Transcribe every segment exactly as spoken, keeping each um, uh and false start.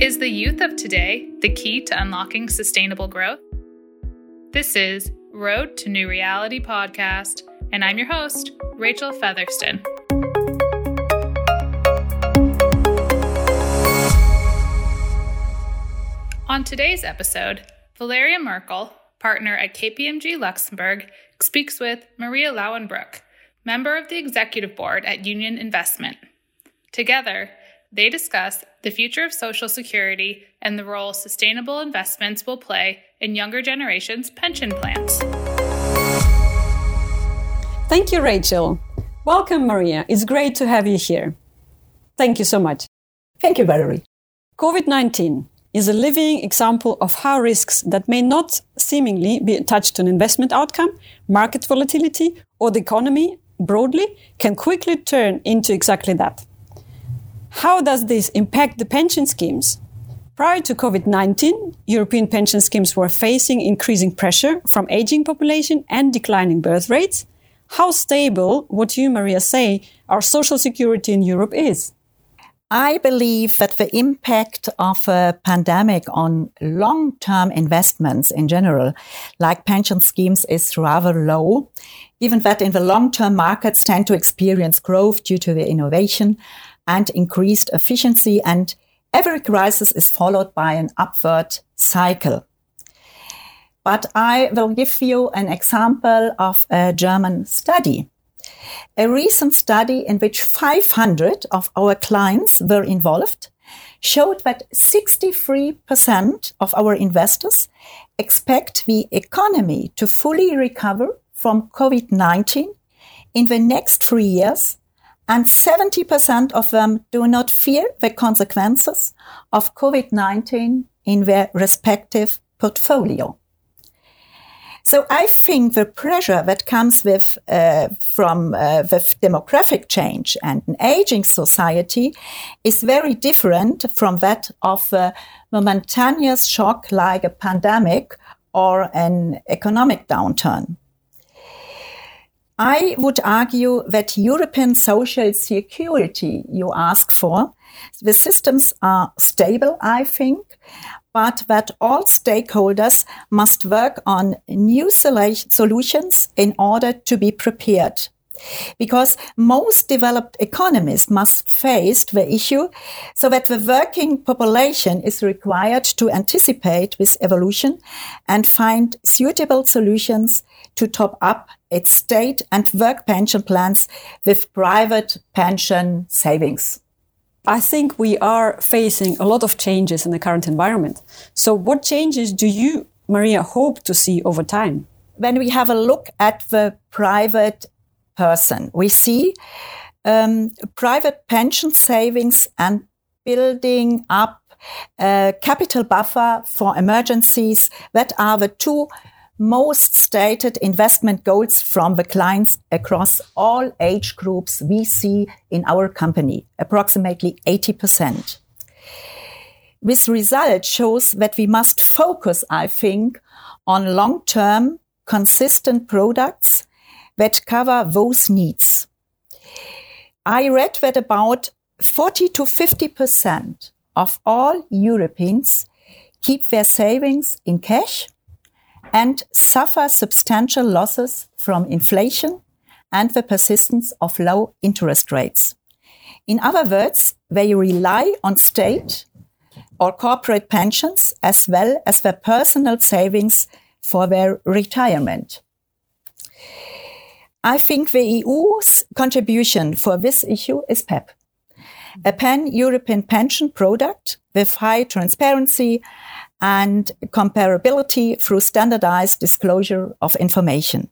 Is the youth of today the key to unlocking sustainable growth? This is Road to New Reality Podcast, and I'm your host, Rachel Featherston. On today's episode, Valeria Merkel, partner at K P M G Luxembourg, speaks with Maria Lauenbrook, member of the executive board at Union Investment. Together, they discuss the future of Social Security and the role sustainable investments will play in younger generations' pension plans. Thank you, Rachel. Welcome, Maria. It's great to have you here. Thank you so much. Thank you, Valerie. COVID nineteen is a living example of how risks that may not seemingly be attached to an investment outcome, market volatility, or the economy broadly can quickly turn into exactly that. How does this impact the pension schemes? Prior to COVID nineteen, European pension schemes were facing increasing pressure from aging population and declining birth rates. How stable, what you, Maria, say, our social security in Europe is? I believe that the impact of a pandemic on long-term investments in general, like pension schemes, is rather low. Even that in the long-term markets tend to experience growth due to the innovation and increased efficiency, and every crisis is followed by an upward cycle. But I will give you an example of a German study. A recent study in which five hundred of our clients were involved showed that sixty-three percent of our investors expect the economy to fully recover from COVID nineteen in the next three years. And seventy percent of them do not fear the consequences of COVID nineteen in their respective portfolio. So I think the pressure that comes with uh, from uh, with demographic change and an aging society is very different from that of a momentous shock like a pandemic or an economic downturn. I would argue that European social security you ask for, the systems are stable, I think, but that all stakeholders must work on new solutions in order to be prepared. Because most developed economies must face the issue so that the working population is required to anticipate this evolution and find suitable solutions to top up its state and work pension plans with private pension savings. I think we are facing a lot of changes in the current environment. So what changes do you, Maria, hope to see over time? When we have a look at the private person, we see um, private pension savings and building up a capital buffer for emergencies that are the two most stated investment goals from the clients across all age groups we see in our company, approximately eighty percent. This result shows that we must focus, I think, on long-term, consistent products that cover those needs. I read that about forty to fifty percent of all Europeans keep their savings in cash and suffer substantial losses from inflation and the persistence of low interest rates. In other words, they rely on state or corporate pensions as well as their personal savings for their retirement. I think the E U's contribution for this issue is PEPP, a pan-European pension product with high transparency and comparability through standardized disclosure of information.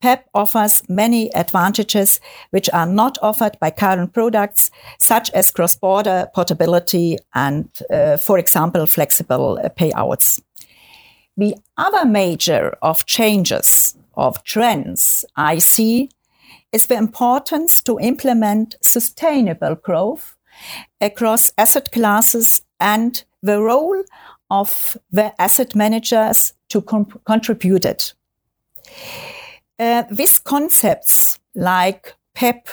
PEPP offers many advantages which are not offered by current products, such as cross-border portability and, uh, for example, flexible uh, payouts. The other major of changes, of trends I see is the importance to implement sustainable growth across asset classes and the role of the asset managers to comp- contribute it. Uh, these concepts like PEPP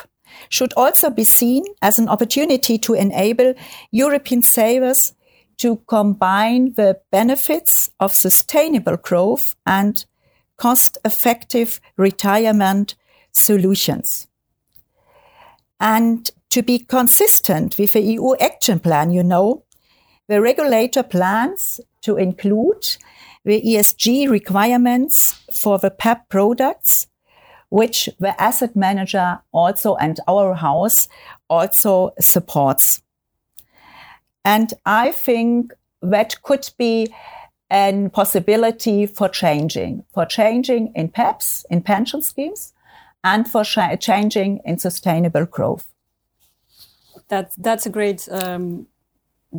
should also be seen as an opportunity to enable European savers to combine the benefits of sustainable growth and cost-effective retirement solutions. And to be consistent with the E U action plan, you know, the regulator plans to include the E S G requirements for the P E P P products, which the asset manager also and our house also supports. And I think that could be a possibility for changing, for changing in P E P Ps, in pension schemes, and for sh- changing in sustainable growth. That, that's a great... Um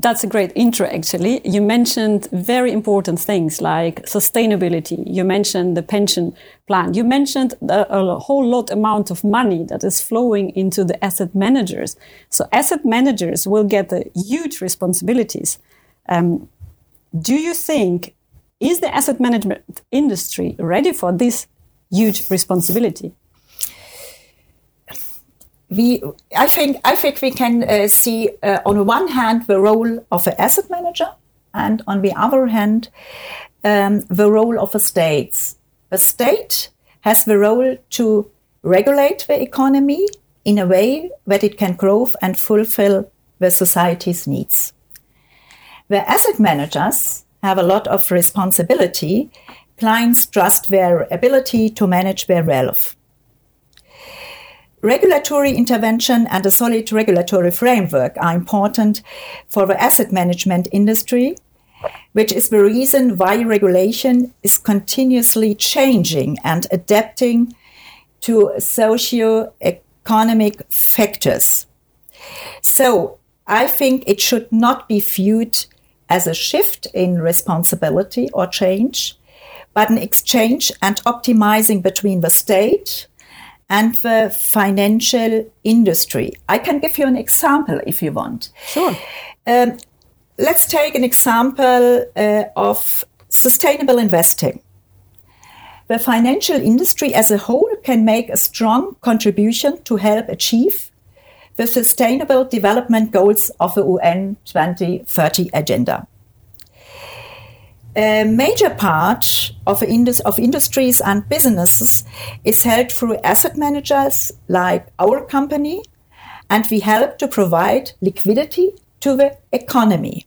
That's a great intro, actually. You mentioned very important things like sustainability. You mentioned the pension plan. You mentioned a, a whole lot amount of money that is flowing into the asset managers. So asset managers will get the huge responsibilities. Um, do you think, is the asset management industry ready for this huge responsibility? We, I think, I think we can uh, see uh, on one hand the role of an asset manager, and on the other hand, um, the role of the states. The state has the role to regulate the economy in a way that it can grow and fulfill the society's needs. The asset managers have a lot of responsibility. Clients trust their ability to manage their wealth. Regulatory intervention and a solid regulatory framework are important for the asset management industry, which is the reason why regulation is continuously changing and adapting to socio-economic factors. So I think it should not be viewed as a shift in responsibility or change, but an exchange and optimizing between the state and the financial industry. I can give you an example if you want. Sure. Um, let's take an example uh, of sustainable investing. The financial industry as a whole can make a strong contribution to help achieve the sustainable development goals of the U N twenty thirty Agenda. A major part of, indus- of industries and businesses is held through asset managers like our company, and we help to provide liquidity to the economy.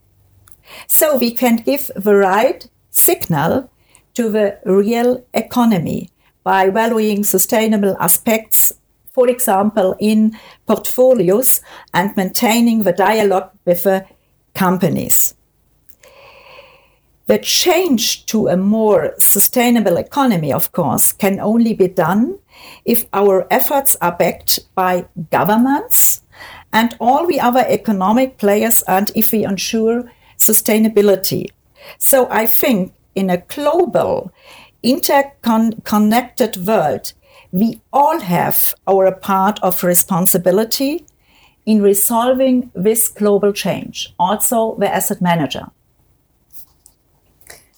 So we can give the right signal to the real economy by valuing sustainable aspects, for example, in portfolios and maintaining the dialogue with the companies. The change to a more sustainable economy, of course, can only be done if our efforts are backed by governments and all the other economic players, and if we ensure sustainability. So I think in a global, interconnected world, we all have our part of responsibility in resolving this global change, also the asset manager.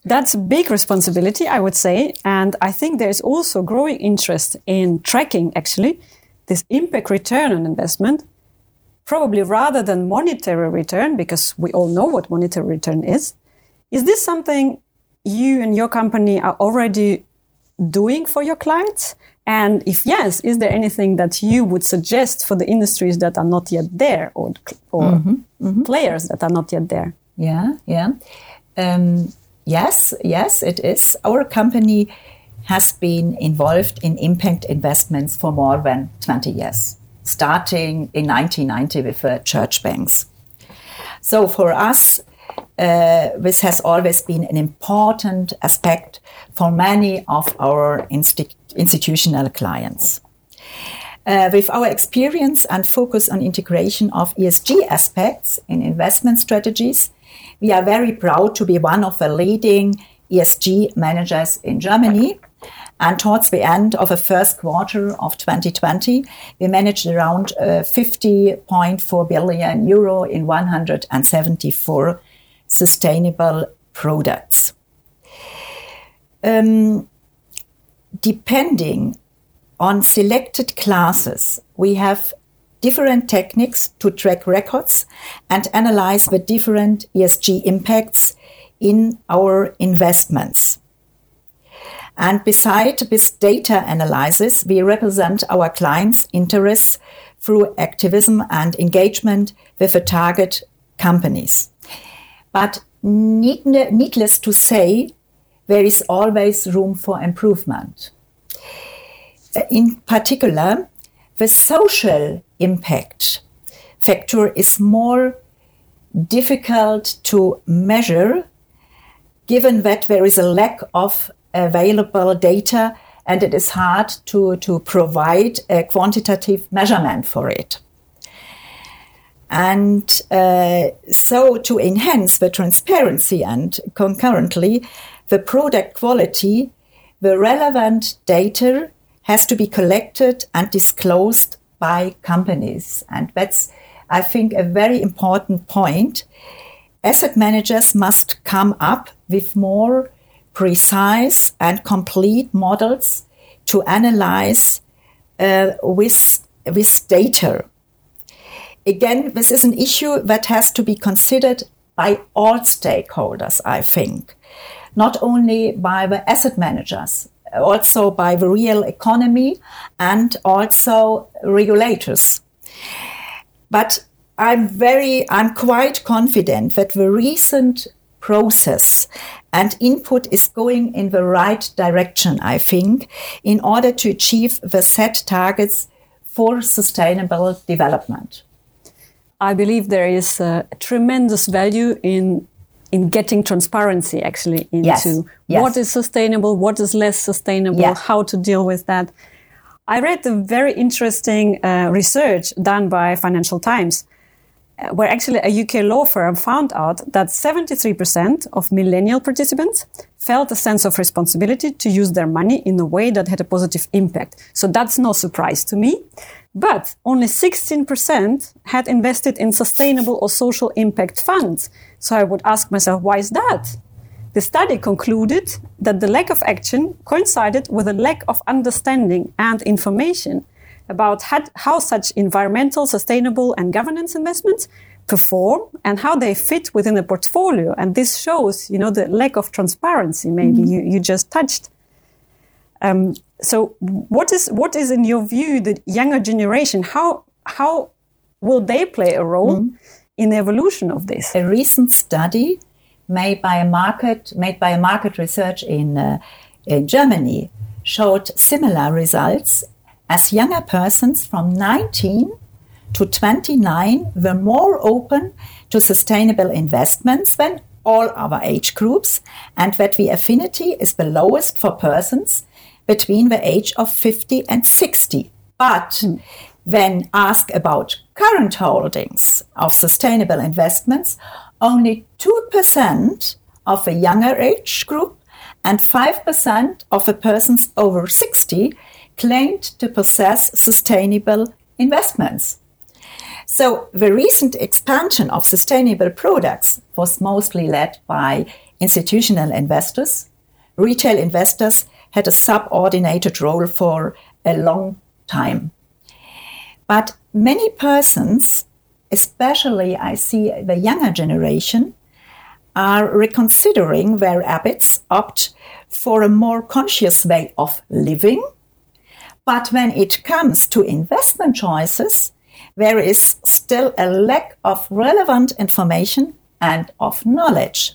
That's a big responsibility, I would say. And I think there's also growing interest in tracking, actually, this impact return on investment, probably rather than monetary return, because we all know what monetary return is. Is this something you and your company are already doing for your clients? And if yes, is there anything that you would suggest for the industries that are not yet there, or, or mm-hmm, mm-hmm. players that are not yet there? Yeah, yeah. Um, Yes, yes, it is. Our company has been involved in impact investments for more than twenty years, starting in nineteen ninety with uh, church banks. So for us, uh, this has always been an important aspect for many of our insti- institutional clients. Uh, with our experience and focus on integration of E S G aspects in investment strategies, we are very proud to be one of the leading E S G managers in Germany. And towards the end of the first quarter of twenty twenty, we managed around uh, fifty point four billion euro in one hundred seventy-four sustainable products. Um, depending on selected classes, we have different techniques to track records and analyze the different E S G impacts in our investments. And beside this data analysis, we represent our clients' interests through activism and engagement with the target companies. But need, needless to say, there is always room for improvement. In particular, the social impact factor is more difficult to measure, given that there is a lack of available data and it is hard to, to provide a quantitative measurement for it. And uh, so to enhance the transparency and concurrently the product quality, the relevant data has to be collected and disclosed by companies. And that's, I think, a very important point. Asset managers must come up with more precise and complete models to analyze uh, with, with data. Again, this is an issue that has to be considered by all stakeholders, I think. Not only by the asset managers, also by the real economy and also regulators. But I'm very, I'm quite confident that the recent process and input is going in the right direction, I think, in order to achieve the set targets for sustainable development. I believe there is a tremendous value in in getting transparency actually into yes, yes. what is sustainable, what is less sustainable, yes. how to deal with that. I read a very interesting uh, research done by Financial Times, uh, where actually a U K law firm found out that seventy-three percent of millennial participants felt a sense of responsibility to use their money in a way that had a positive impact. So that's no surprise to me. But only sixteen percent had invested in sustainable or social impact funds. So I would ask myself, why is that? The study concluded that the lack of action coincided with a lack of understanding and information about had, how such environmental, sustainable and governance investments perform and how they fit within a portfolio. And this shows, you know, the lack of transparency maybe mm-hmm. you, you just touched. Um, so what is what is in your view the younger generation, how how will they play a role mm. in the evolution of this? A recent study made by a market made by a market research in uh, in Germany showed similar results, as younger persons from nineteen to twenty-nine were more open to sustainable investments than all other age groups, and that the affinity is the lowest for persons between the age of fifty and sixty. But mm. when asked about current holdings of sustainable investments, only two percent of the younger age group and five percent of the persons over sixty claimed to possess sustainable investments. So the recent expansion of sustainable products was mostly led by institutional investors. Retail investors had a subordinated role for a long time. But many persons, especially I see the younger generation, are reconsidering their habits, opt for a more conscious way of living. But when it comes to investment choices, there is still a lack of relevant information and of knowledge.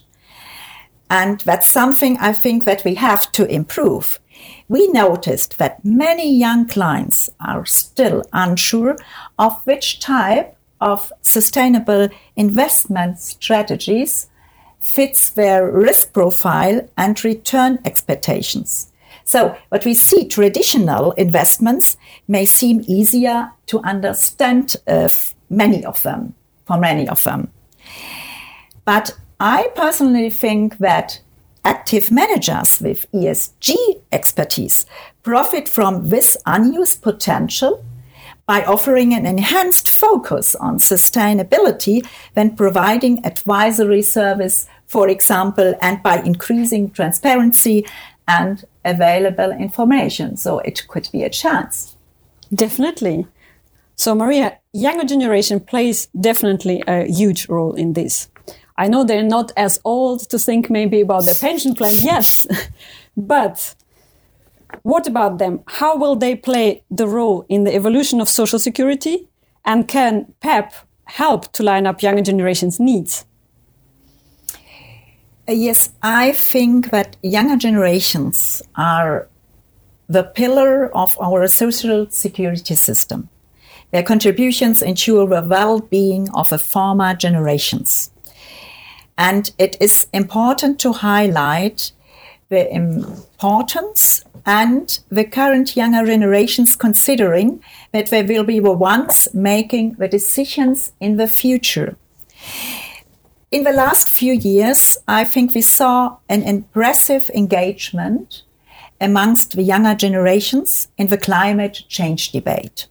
And that's something I think that we have to improve. We noticed that many young clients are still unsure of which type of sustainable investment strategies fits their risk profile and return expectations. So what we see, traditional investments may seem easier to understand uh, many of them, for many of them. But I personally think that active managers with E S G expertise profit from this unused potential by offering an enhanced focus on sustainability when providing advisory service, for example, and by increasing transparency and available information. So it could be a chance. Definitely. So Maria, younger generation plays definitely a huge role in this. I know they're not as old to think maybe about their pension plan. Yes, but what about them? How will they play the role in the evolution of social security? And can PEPP help to line up younger generations' needs? Yes, I think that younger generations are the pillar of our social security system. Their contributions ensure the well-being of the former generations. And it is important to highlight the importance and the current younger generations considering that they will be the ones making the decisions in the future. In the last few years, I think we saw an impressive engagement amongst the younger generations in the climate change debate,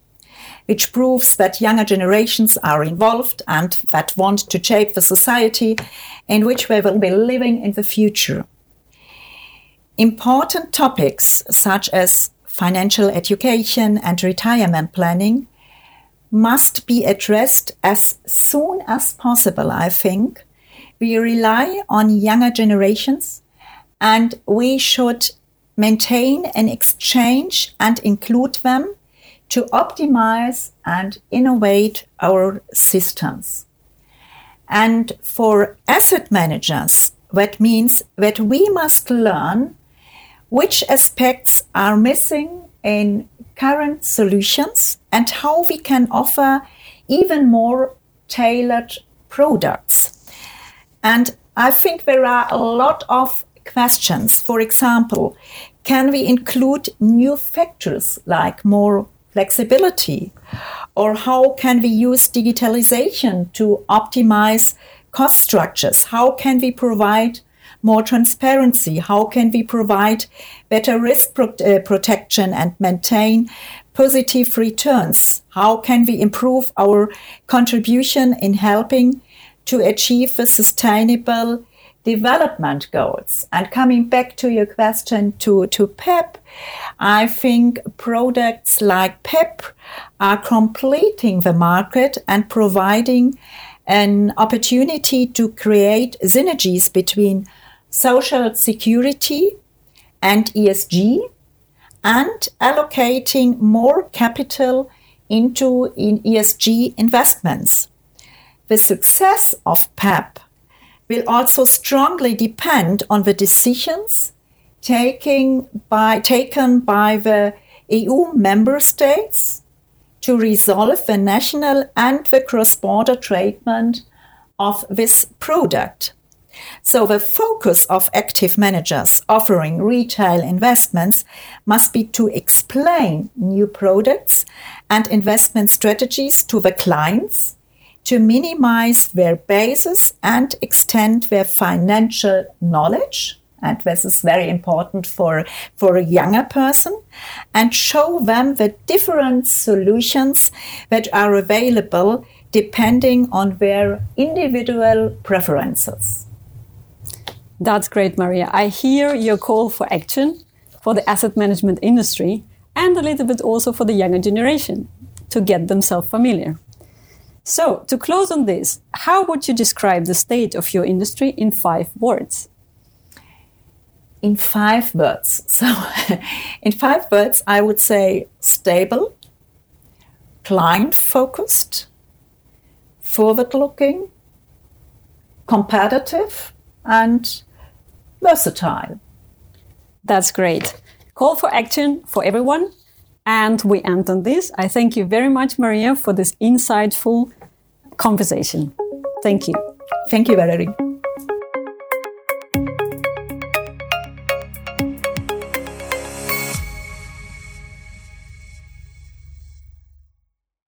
which proves that younger generations are involved and that want to shape the society in which they will be living in the future. Important topics such as financial education and retirement planning must be addressed as soon as possible, I think. We rely on younger generations and we should maintain an exchange and include them to optimize and innovate our systems. And for asset managers, that means that we must learn which aspects are missing in current solutions and how we can offer even more tailored products. And I think there are a lot of questions. For example, can we include new factors like more flexibility? Or how can we use digitalization to optimize cost structures? How can we provide more transparency? How can we provide better risk pro- uh, protection and maintain positive returns? How can we improve our contribution in helping to achieve the sustainable development goals? And coming back to your question to, to PEPP, I think products like PEPP are completing the market and providing an opportunity to create synergies between social security and E S G and allocating more capital into in E S G investments. The success of PEPP will also strongly depend on the decisions taken by, taken by the E U member states to resolve the national and the cross-border treatment of this product. So the focus of active managers offering retail investments must be to explain new products and investment strategies to the clients to minimize their basis and extend their financial knowledge, and this is very important for, for a younger person, and show them the different solutions that are available depending on their individual preferences. That's great, Maria. I hear your call for action for the asset management industry and a little bit also for the younger generation to get themselves familiar. So, to close on this, how would you describe the state of your industry in five words? In five words. So, in five words, I would say stable, client-focused, forward-looking, competitive, and versatile. That's great. Call for action for everyone. And we end on this. I thank you very much, Maria, for this insightful conversation. Thank you. Thank you, Valerie.